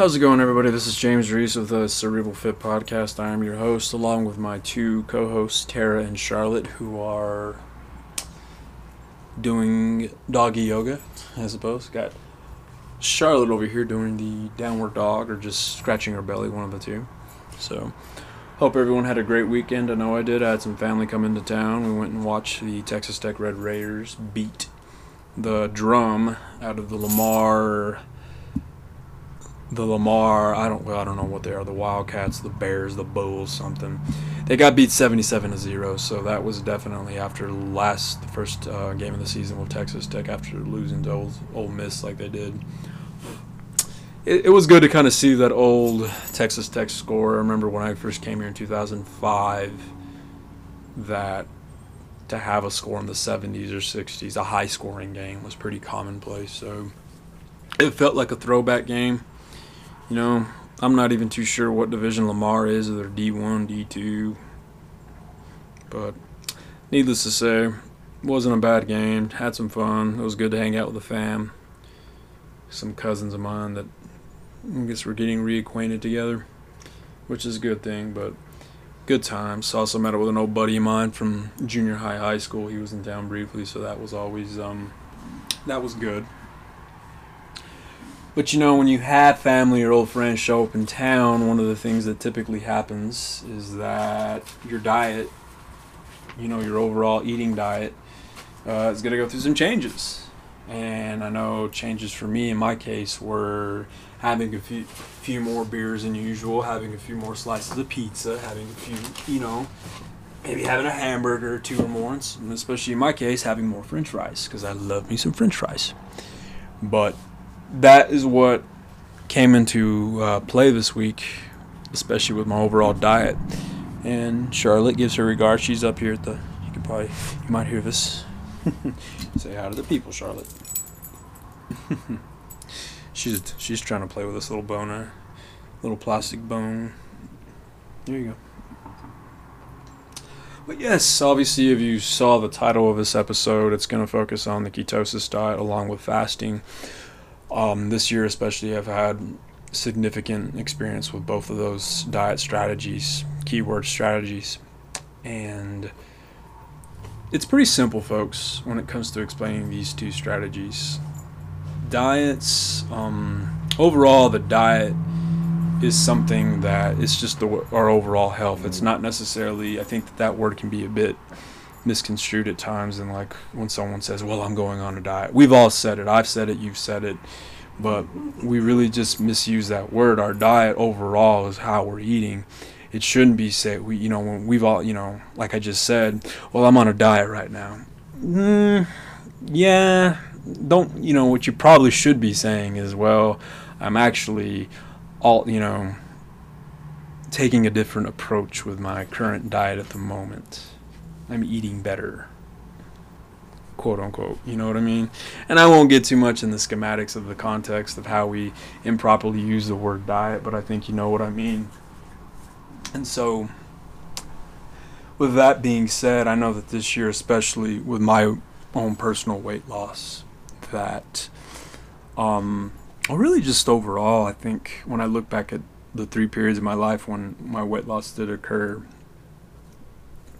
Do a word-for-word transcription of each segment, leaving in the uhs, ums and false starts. How's it going, everybody? This is James Reese with the Cerebral Fit Podcast. I am your host, along with my two co-hosts, Tara and Charlotte, who are doing doggy yoga, I suppose. Got Charlotte over here doing the downward dog, or just scratching her belly, one of the two. So, hope everyone had a great weekend. I know I did. I had some family come into town. We went and watched the Texas Tech Red Raiders beat the drum out of the Lamar... The Lamar, I don't, well, I don't know what they are. The Wildcats, the Bears, the Bulls, something. They got beat seventy-seven to zero. So that was definitely after last, the first uh, game of the season with Texas Tech after losing to Ole, Ole Miss like they did. It, it was good to kind of see that old Texas Tech score. I remember when I first came here in two thousand five, that to have a score in the seventies or sixties, a high-scoring game, was pretty commonplace. So it felt like a throwback game. You know, I'm not even too sure what division Lamar is, either D one, D two. But needless to say, it wasn't a bad game. Had some fun. It was good to hang out with the fam. Some cousins of mine that I guess we're getting reacquainted together, which is a good thing, but good time. Saw some out with an old buddy of mine from junior high, high school. He was in town briefly, so that was always, um, that was good. But, you know, when you have family or old friends show up in town, one of the things that typically happens is that your diet, you know, your overall eating diet, uh, is going to go through some changes. And I know changes for me in my case were having a few, few more beers than usual, having a few more slices of pizza, having a few, you know, maybe having a hamburger or two or more, and especially in my case, having more french fries, because I love me some french fries. But that is what came into uh, play this week, especially with my overall diet. And Charlotte gives her regards. She's up here at the, you can probably, you might hear this. Say hi to the people, Charlotte. she's she's trying to play with this little boner, little plastic bone. There you go. But yes, obviously, if you saw the title of this episode, it's going to focus on the ketosis diet along with fasting. Um, this year especially, I've had significant experience with both of those diet strategies, keyword strategies, and it's pretty simple, folks, when it comes to explaining these two strategies. Diets, um, overall, the diet is something that it's just the, our overall health. It's not necessarily, I think that that word can be a bit misconstrued at times, and like when someone says, well, I'm going on a diet, we've all said it, I've said it, you've said it, but we really just misuse that word. Our diet overall is how we're eating. It shouldn't be said, we, you know, when we've all, you know, like I just said, well, I'm on a diet right now. Mm, yeah, don't, you know, what you probably should be saying is, well, I'm actually all, you know, taking a different approach with my current diet at the moment. I'm eating better, quote unquote, you know what I mean? And I won't get too much in the schematics of the context of how we improperly use the word diet, but I think you know what I mean. And so, with that being said, I know that this year, especially with my own personal weight loss, that, um, really just overall, I think when I look back at the three periods of my life when my weight loss did occur,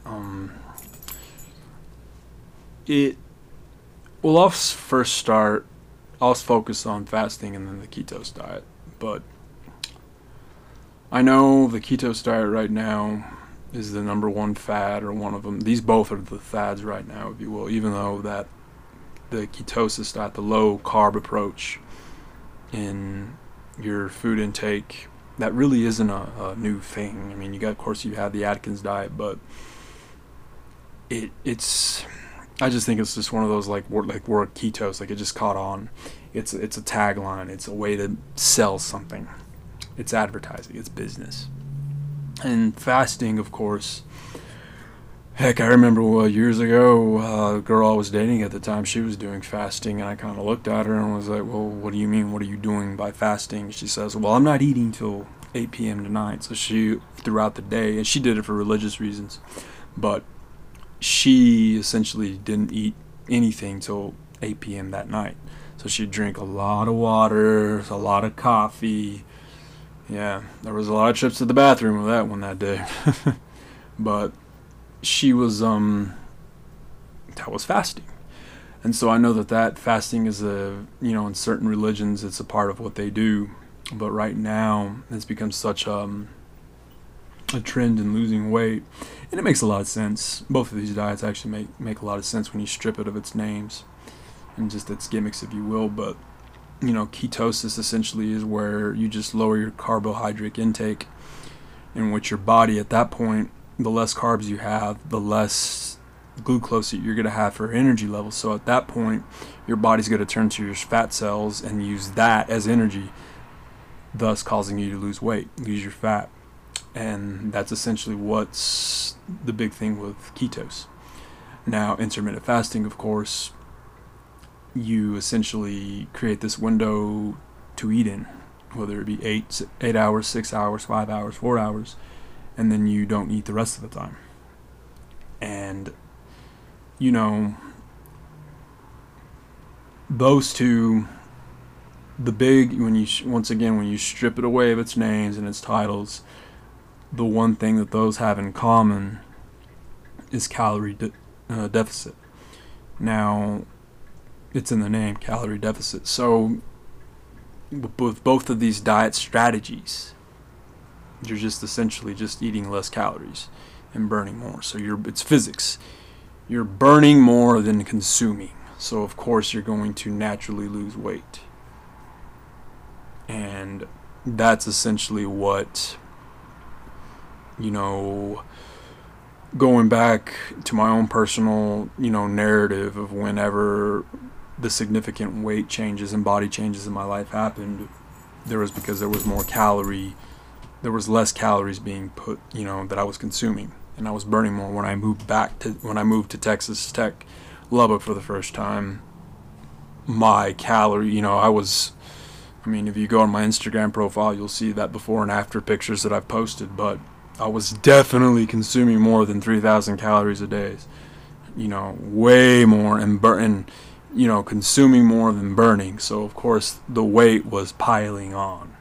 um, It, well, I'll first start, I'll focus on fasting and then the ketose diet, but I know the ketose diet right now is the number one fad, or one of them. These both are the fads right now, if you will, even though that the ketosis diet, the low-carb approach in your food intake, that really isn't a, a new thing. I mean, you got, of course, you had the Atkins diet, but it it's... I just think it's just one of those, like, we're, like, we're ketos, like, it just caught on. It's it's a tagline. It's a way to sell something. It's advertising. It's business. And fasting, of course. Heck, I remember well, years ago, uh, a girl I was dating at the time, she was doing fasting, and I kind of looked at her and was like, well, what do you mean? What are you doing by fasting? She says, well, I'm not eating till eight p.m. tonight. So she, throughout the day, and she did it for religious reasons, but she essentially didn't eat anything till eight p.m. that night. So she'd drink a lot of water, a lot of coffee, Yeah, there was a lot of trips to the bathroom with that one that day. But she was, um, that was fasting. And so I know that that fasting is a, you know, in certain religions, it's a part of what they do. But right now, it's become such um, a trend in losing weight. And it makes a lot of sense. Both of these diets actually make, make a lot of sense when you strip it of its names and just its gimmicks, if you will. But, you know, ketosis essentially is where you just lower your carbohydrate intake. And with your body at that point, the less carbs you have, the less glucose that you're going to have for energy levels. So at that point, your body's going to turn to your fat cells and use that as energy, thus causing you to lose weight, lose your fat. And that's essentially what's the big thing with ketos. Now, intermittent fasting, of course, you essentially create this window to eat in, whether it be eight, eight hours, six hours, five hours, four hours, and then you don't eat the rest of the time. And, you know, those two... The big, when you once again, when you strip it away of its names and its titles, the one thing that those have in common is calorie de- uh, deficit. Now, it's in the name, calorie deficit. So, with both of these diet strategies, you're just essentially just eating less calories and burning more. So you're, it's physics. You're burning more than consuming. So of course you're going to naturally lose weight. And that's essentially what, you know, going back to my own personal, you know, narrative of whenever the significant weight changes and body changes in my life happened, there was because there was more calorie, there was less calories being put, you know, that I was consuming. And I was burning more when I moved back to, when I moved to Texas Tech Lubbock for the first time. My calorie, you know, I was... I mean, if you go on my Instagram profile, you'll see that before and after pictures that I've posted, but I was definitely consuming more than three thousand calories a day. You know, way more and, bur- and, you know, consuming more than burning. So, of course, the weight was piling on.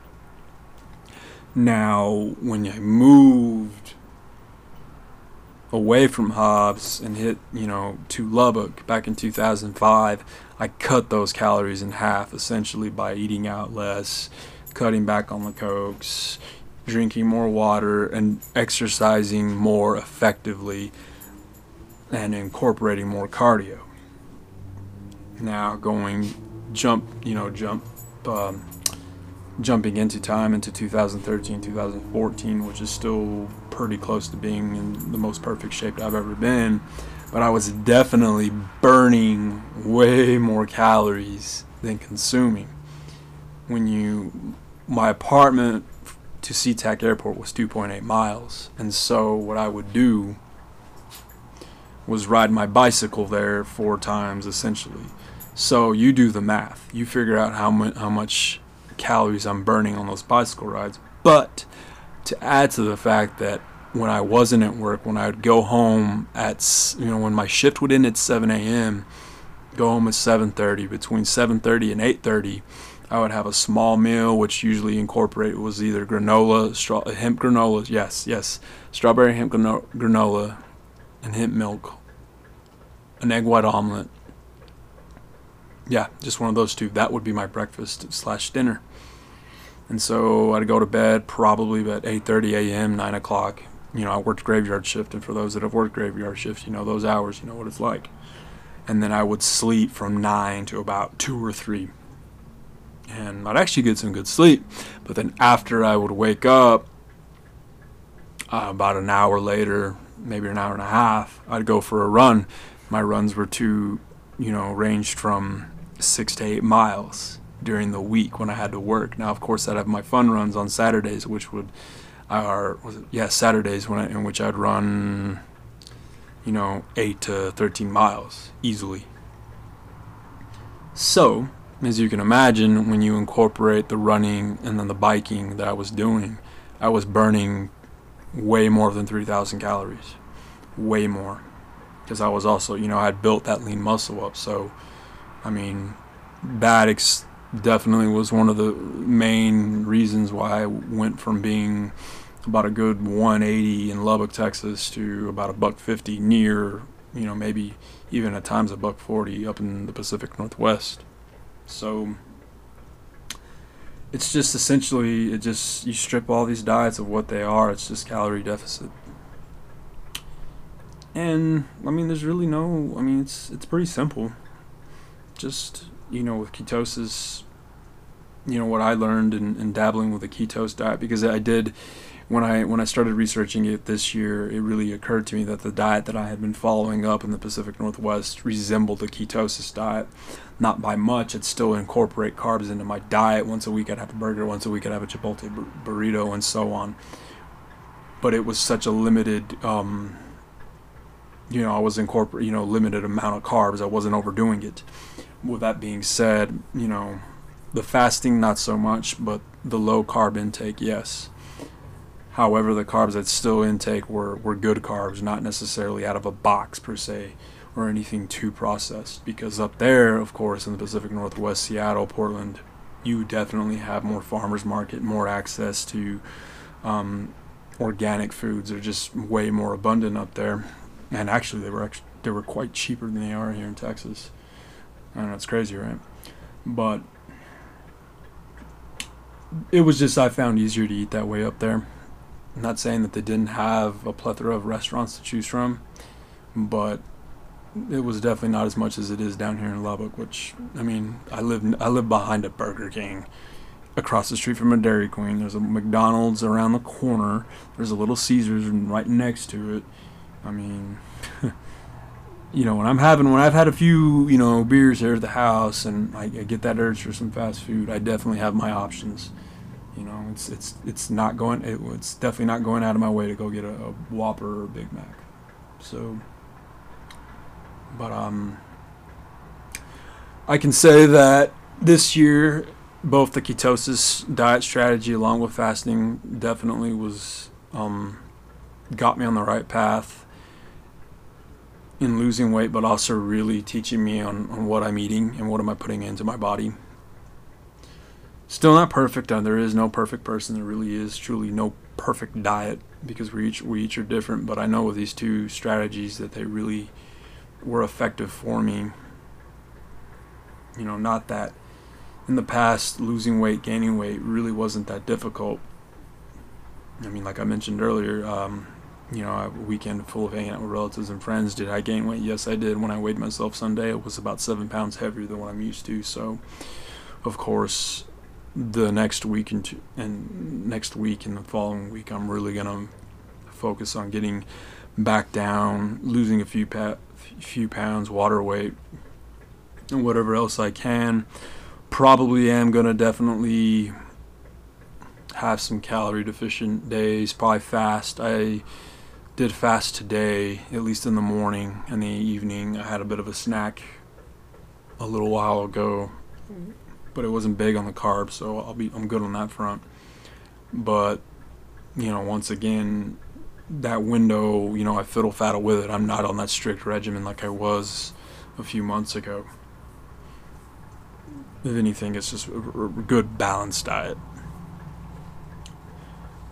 Now, when I moved away from Hobbs and hit, you know, to Lubbock back in two thousand five, I cut those calories in half, essentially, by eating out less, cutting back on the Cokes, drinking more water, and exercising more effectively, and incorporating more cardio. Now going jump, you know, jump, um, jumping into time into two thousand thirteen, two thousand fourteen, which is still pretty close to being in the most perfect shape I've ever been. But I was definitely burning way more calories than consuming. When you, my apartment to SeaTac Airport was two point eight miles. And so what I would do was ride my bicycle there four times, essentially. So you do the math. You figure out how, mu- how much calories I'm burning on those bicycle rides. But to add to the fact that when I wasn't at work, when I would go home at, you know, when my shift would end at seven a.m., go home at seven thirty. Between seven thirty and eight thirty, I would have a small meal, which usually incorporate was either granola, stra- hemp granola, yes, yes, strawberry hemp grano- granola, and hemp milk, an egg white omelet. Yeah, just one of those two. That would be my breakfast slash dinner. And so I'd go to bed probably about eight thirty a.m., nine o'clock. You know, I worked graveyard shift, and for those that have worked graveyard shift, you know, those hours, you know what it's like. And then I would sleep from nine to about two or three. And I'd actually get some good sleep. But then after I would wake up, uh, about an hour later, maybe an hour and a half, I'd go for a run. My runs were to, you know, ranged from six to eight miles during the week when I had to work. Now, of course, I'd have my fun runs on Saturdays, which would... Or, was it, yeah, Saturdays when I, in which I'd run, you know, eight to thirteen miles easily. So, as you can imagine, when you incorporate the running and then the biking that I was doing, I was burning way more than three thousand calories. Way more. Because I was also, you know, I had built that lean muscle up. So, I mean, that ex- definitely was one of the main reasons why I went from being about a good one eighty in Lubbock, Texas, to about a buck fifty near, you know, maybe even at times a buck forty up in the Pacific Northwest. So it's just essentially, it just, you strip all these diets of what they are, it's just calorie deficit. And I mean, there's really no, I mean, it's it's pretty simple. Just, you know, with ketosis, you know, what I learned in, in dabbling with a ketose diet, because I did, when I when I started researching it this year, it really occurred to me that the diet that I had been following up in the Pacific Northwest resembled a ketosis diet. Not by much. I'd still incorporate carbs into my diet. Once a week I'd have a burger, once a week I'd have a Chipotle bur- burrito, and so on. But it was such a limited, um, you know, I was incorporating, you know, limited amount of carbs. I wasn't overdoing it. With that being said, you know, the fasting, not so much, but the low carb intake, yes. However, the carbs that still intake were, were good carbs, not necessarily out of a box per se, or anything too processed. Because up there, of course, in the Pacific Northwest, Seattle, Portland, you definitely have more farmers market, more access to um, organic foods. They're just way more abundant up there. And actually, they were actually, they were quite cheaper than they are here in Texas. I don't know, it's crazy, right? But it was just, I found easier to eat that way up there. I'm not saying that they didn't have a plethora of restaurants to choose from, but it was definitely not as much as it is down here in Lubbock, which, I mean, I live I live behind a Burger King, across the street from a Dairy Queen. There's a McDonald's around the corner. There's a Little Caesars right next to it. I mean, you know, when I'm having, when I've had a few, you know, beers here at the house, and I, I get that urge for some fast food, I definitely have my options. You know, it's it's it's not going, it, it's definitely not going out of my way to go get a, a Whopper or a Big Mac. So, but um, I can say that this year, both the ketosis diet strategy along with fasting definitely was um, got me on the right path in losing weight, but also really teaching me on, on what I'm eating and what am I putting into my body. Still not perfect. Uh, there is no perfect person. There really is truly no perfect diet, because we each, we each are different. But I know with these two strategies that they really were effective for me. You know, not that in the past losing weight, gaining weight really wasn't that difficult. I mean, like I mentioned earlier, um, you know, a weekend full of hanging out with relatives and friends. Did I gain weight? Yes, I did. When I weighed myself Sunday, it was about seven pounds heavier than what I'm used to. So, of course, the next week and, two, and next week and the following week, I'm really gonna focus on getting back down, losing a few pa- few pounds, water weight, and whatever else I can. Probably am gonna definitely have some calorie deficient days. Probably fast. I did fast today, at least in the morning and the evening. I had a bit of a snack a little while ago, but it wasn't big on the carbs, so I'll be I'm good on that front. But you know, once again, that window, you know, I fiddle faddle with it. I'm not on that strict regimen like I was a few months ago. If anything, it's just a good balanced diet.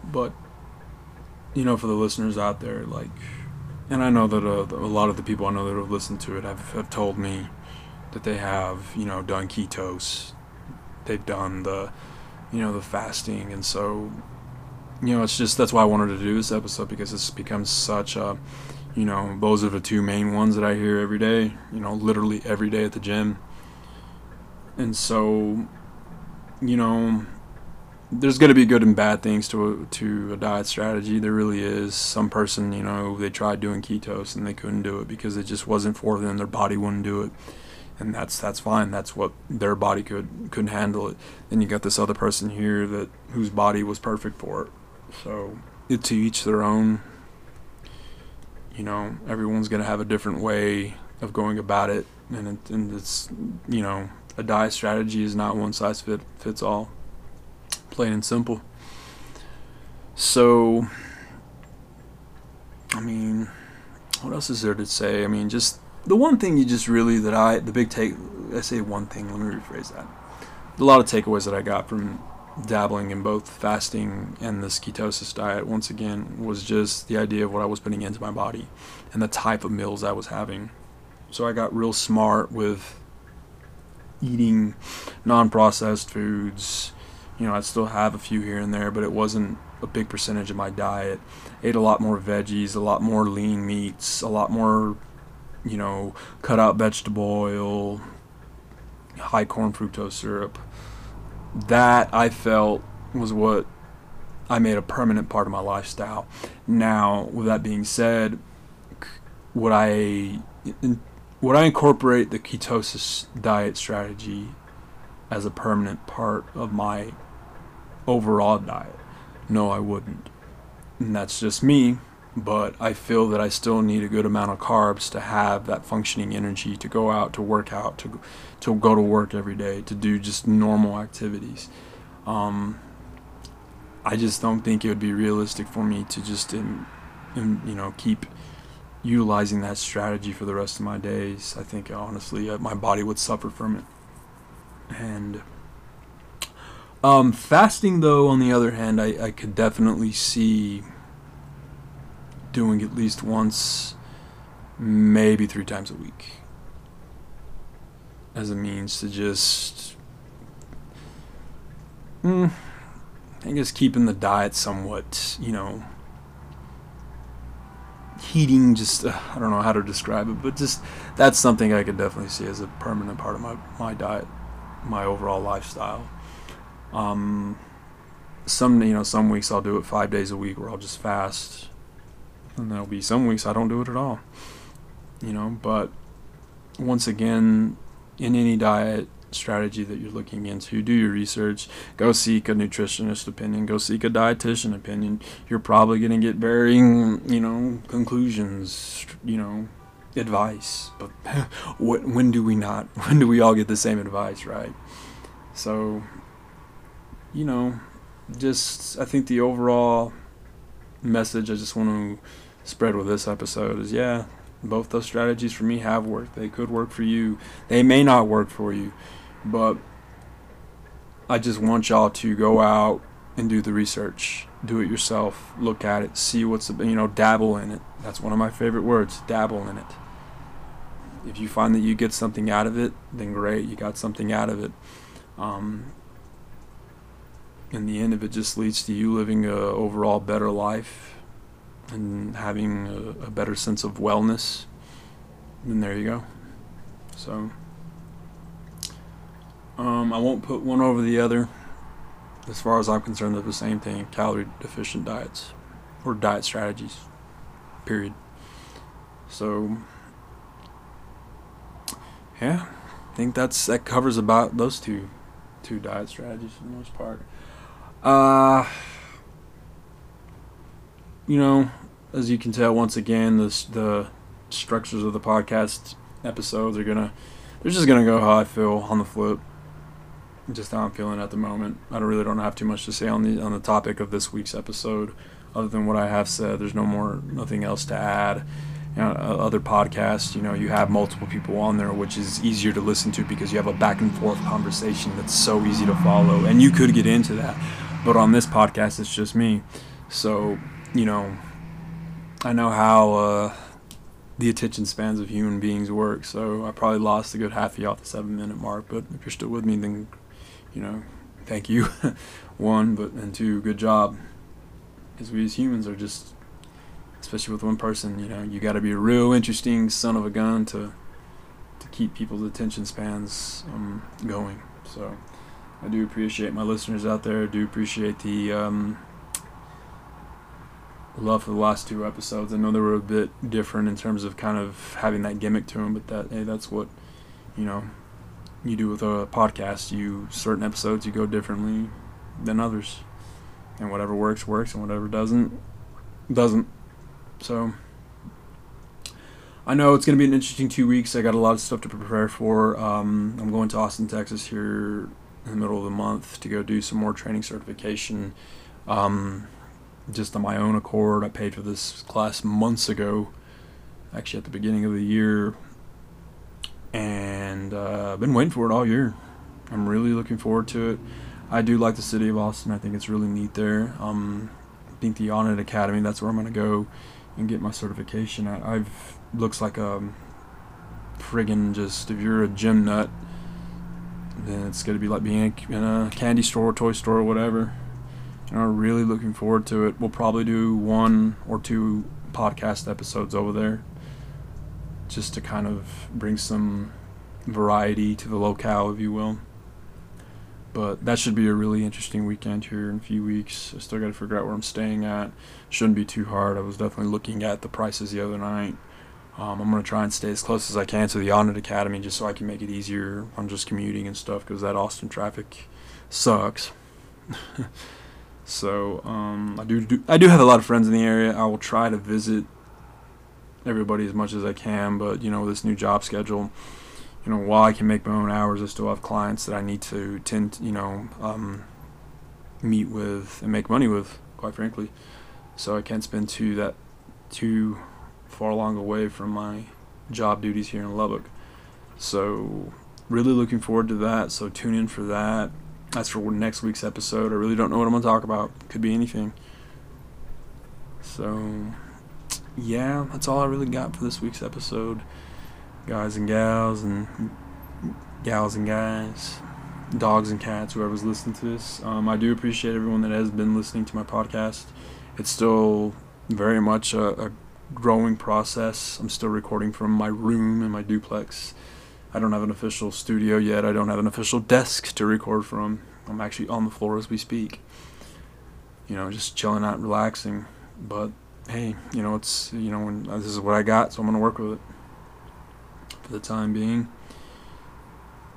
But you know, for the listeners out there, like, and I know that a, a lot of the people I know that have listened to it have, have told me that they have, you know, done ketose, they've done the, you know, the fasting, and so, you know, it's just, that's why I wanted to do this episode, because it's become such a, you know, those are the two main ones that I hear every day, you know, literally every day at the gym. And so, you know, there's going to be good and bad things to a, to a diet strategy. There really is. Some person, you know, they tried doing ketose and they couldn't do it because it just wasn't for them. Their body wouldn't do it. And that's that's fine. That's what their body could could handle it. Then you got this other person here that whose body was perfect for it. So it's to each their own. You know, everyone's going to have a different way of going about it. And, it, and it's, you know, a diet strategy is not one size fit, fits all. Plain and simple. So, I mean, what else is there to say? I mean, just the one thing you just really that I, the big take, I say one thing, let me rephrase that. a lot of takeaways that I got from dabbling in both fasting and this ketosis diet, once again, was just the idea of what I was putting into my body and the type of meals I was having. So I got real smart with eating non-processed foods. You know, I'd still have a few here and there, but it wasn't a big percentage of my diet. Ate a lot more veggies, a lot more lean meats, a lot more, you know, cut out vegetable oil, high corn fructose syrup. That, I felt, was what I made a permanent part of my lifestyle. Now, with that being said, would I would I incorporate the ketosis diet strategy as a permanent part of my overall diet? No, I wouldn't. And that's just me, but I feel that I still need a good amount of carbs to have that functioning energy to go out, to work out, to to go to work every day, to do just normal activities. Um, I just don't think it would be realistic for me to just, in, in, you know, keep utilizing that strategy for the rest of my days. I think, honestly, my body would suffer from it. And um, fasting, though, on the other hand, I, I could definitely see doing at least once, maybe three times a week, as a means to just, mm, I guess, keeping the diet somewhat, you know, heating, just, uh, I don't know how to describe it, but just, that's something I could definitely see as a permanent part of my, my diet, my overall lifestyle. Um, some, you know, some weeks I'll do it five days a week where I'll just fast, and there'll be some weeks I don't do it at all, you know, but once again, in any diet strategy that you're looking into, do your research, go seek a nutritionist opinion, go seek a dietitian opinion. You're probably going to get varying, you know, conclusions, you know, advice. But when, when do we not? When do we all get the same advice, right? So, you know, just, I think the overall message I just want to spread with this episode is, yeah, both those strategies for me have worked. They could work for you. They may not work for you. But I just want y'all to go out and do the research. Do it yourself. Look at it. See what's, you know, dabble in it. That's one of my favorite words, dabble in it. If you find that you get something out of it, then great. You got something out of it. Um, in the end, if it just leads to you living a overall better life, and having a, a better sense of wellness, then there you go. So, um, I won't put one over the other. As far as I'm concerned, they're the same thing, calorie deficient diets, or diet strategies, period. So, yeah, I think that's, that covers about those two, two diet strategies for the most part. Uh... You know, as you can tell, once again, this, the structures of the podcast episodes are gonna, they're just gonna go how I feel on the flip, just how I'm feeling at the moment. I don't really don't have too much to say on the on the topic of this week's episode, other than what I have said. There's no more, nothing else to add. You know, other podcasts, you know, you have multiple people on there, which is easier to listen to because you have a back and forth conversation that's so easy to follow, and you could get into that. But on this podcast, it's just me, so. You know, I know how uh, the attention spans of human beings work, so I probably lost a good half of you off the seven-minute mark, but if you're still with me, then, you know, thank you, one, but and two, good job, because we as humans are just, especially with one person, you know, you got to be a real interesting son of a gun to, to keep people's attention spans um, going, so I do appreciate my listeners out there. I do appreciate the... Um, love for the last two episodes. I know they were a bit different in terms of kind of having that gimmick to them, but that hey, that's what, you know, you do with a podcast. You certain episodes you go differently than others, and whatever works works, and whatever doesn't doesn't. So I know it's gonna be an interesting two weeks. I got a lot of stuff to prepare for. Um, I'm going to Austin, Texas here in the middle of the month to go do some more training certification. Um, just on my own accord. I paid for this class months ago, actually at the beginning of the year, and uh, I've been waiting for it all year. I'm really looking forward to it. I do like the city of Austin. I think it's really neat there. Um, I think the Onnit Academy, that's where I'm going to go and get my certification at. I've looks like a friggin' just, if you're a gym nut, then it's going to be like being in a candy store, toy store, or whatever. And I'm really looking forward to it. We'll probably do one or two podcast episodes over there just to kind of bring some variety to the locale, if you will. But that should be a really interesting weekend here in a few weeks. I still got to figure out where I'm staying at. Shouldn't be too hard. I was definitely looking at the prices the other night. Um, I'm going to try and stay as close as I can to the Onnit Academy just so I can make it easier on just commuting and stuff, because that Austin traffic sucks. So um, I do, do I do have a lot of friends in the area. I will try to visit everybody as much as I can, but you know, this new job schedule, you know, while I can make my own hours, I still have clients that I need to tend, you know, um, meet with and make money with, quite frankly. So I can't spend too that too far long away from my job duties here in Lubbock. So really looking forward to that. So tune in for that. That's for next week's episode. I really don't know what I'm going to talk about. Could be anything. So, yeah, that's all I really got for this week's episode. Guys and gals and gals and guys, dogs and cats, whoever's listening to this. Um, I do appreciate everyone that has been listening to my podcast. It's still very much a, a growing process. I'm still recording from my room in my duplex. I don't have an official studio yet. I don't have an official desk to record from. I'm actually on the floor as we speak. You know, just chilling out, relaxing. But hey, you know, it's, you know, when, this is what I got, so I'm gonna work with it for the time being.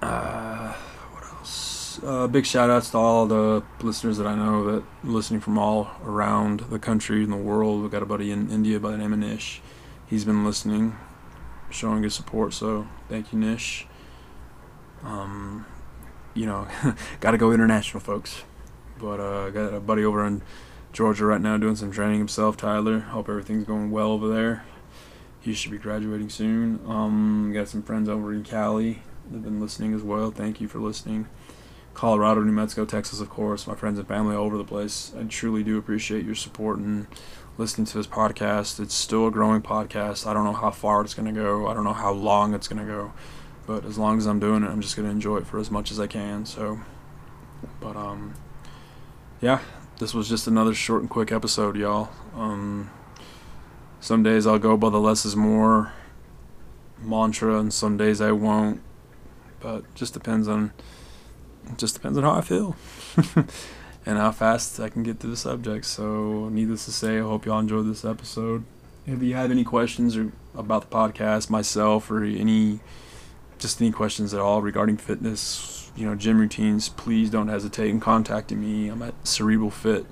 Uh, what else? Uh, big shout outs to all the listeners that I know that are listening from all around the country and the world. We've got a buddy in India by the name of Nish. He's been listening, showing his support, so thank you, Nish. Um, you know, gotta go international, folks. But uh, got a buddy over in Georgia right now doing some training himself, Tyler. Hope everything's going well over there. He should be graduating soon. Um, got some friends over in Cali that have been listening as well. Thank you for listening. Colorado, New Mexico, Texas, of course. My friends and family all over the place. I truly do appreciate your support and listening to this podcast. It's still a growing podcast. I don't know how far it's going to go. I don't know how long it's going to go. But as long as I'm doing it, I'm just going to enjoy it for as much as I can. So, but, um, yeah, this was just another short and quick episode, y'all. Um, some days I'll go by the less is more mantra, and some days I won't. But just depends on, just depends on how I feel. And how fast I can get to the subject. So, needless to say, I hope y'all enjoyed this episode. If you have any questions or about the podcast, myself, or any, just any questions at all regarding fitness, you know, gym routines, please don't hesitate in contacting me. I'm at cerebral fit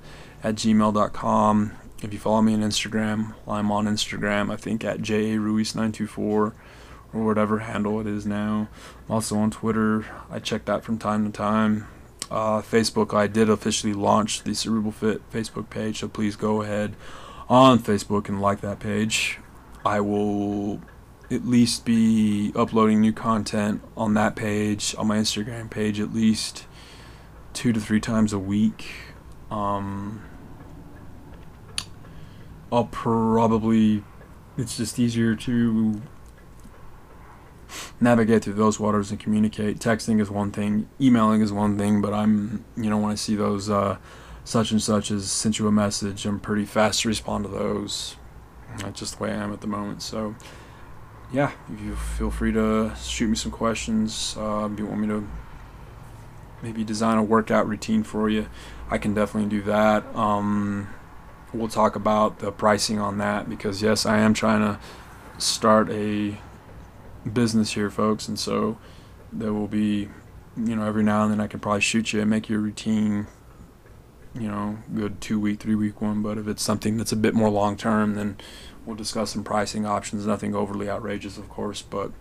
at gmail dot com. If you follow me on Instagram, I'm on Instagram, I think at J A Ruiz nine two four. Or whatever handle it is now. I'm also on Twitter. I check that from time to time. Uh, Facebook, I did officially launch the Cerebral Fit Facebook page, so please go ahead on Facebook and like that page. I will at least be uploading new content on that page, on my Instagram page, at least two to three times a week. Um, I'll probably, it's just easier to navigate through those waters and communicate. Texting is one thing, emailing is one thing, but I'm, you know, when I see those uh, such and such has sent you a message, I'm pretty fast to respond to those. That's just the way I am at the moment. So, yeah, you feel free to shoot me some questions. Uh, if you want me to maybe design a workout routine for you, I can definitely do that. Um, we'll talk about the pricing on that, because yes, I am trying to start a business here, folks, and so there will be, you know, every now and then I can probably shoot you and make your routine, you know, good two-week, three-week one, but if it's something that's a bit more long-term, then we'll discuss some pricing options, nothing overly outrageous, of course, but,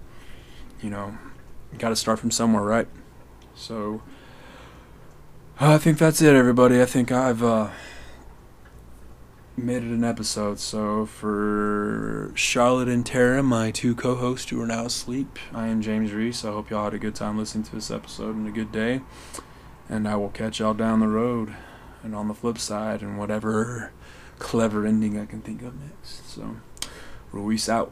you know, you got to start from somewhere, right? So, I think that's it, everybody. I think I've, uh, made it an episode. So for Charlotte and Tara, my two co-hosts who are now asleep, I am James Reese. I hope y'all had a good time listening to this episode and a good day. And I will catch y'all down the road and on the flip side and whatever clever ending I can think of next. So, Ruiz out.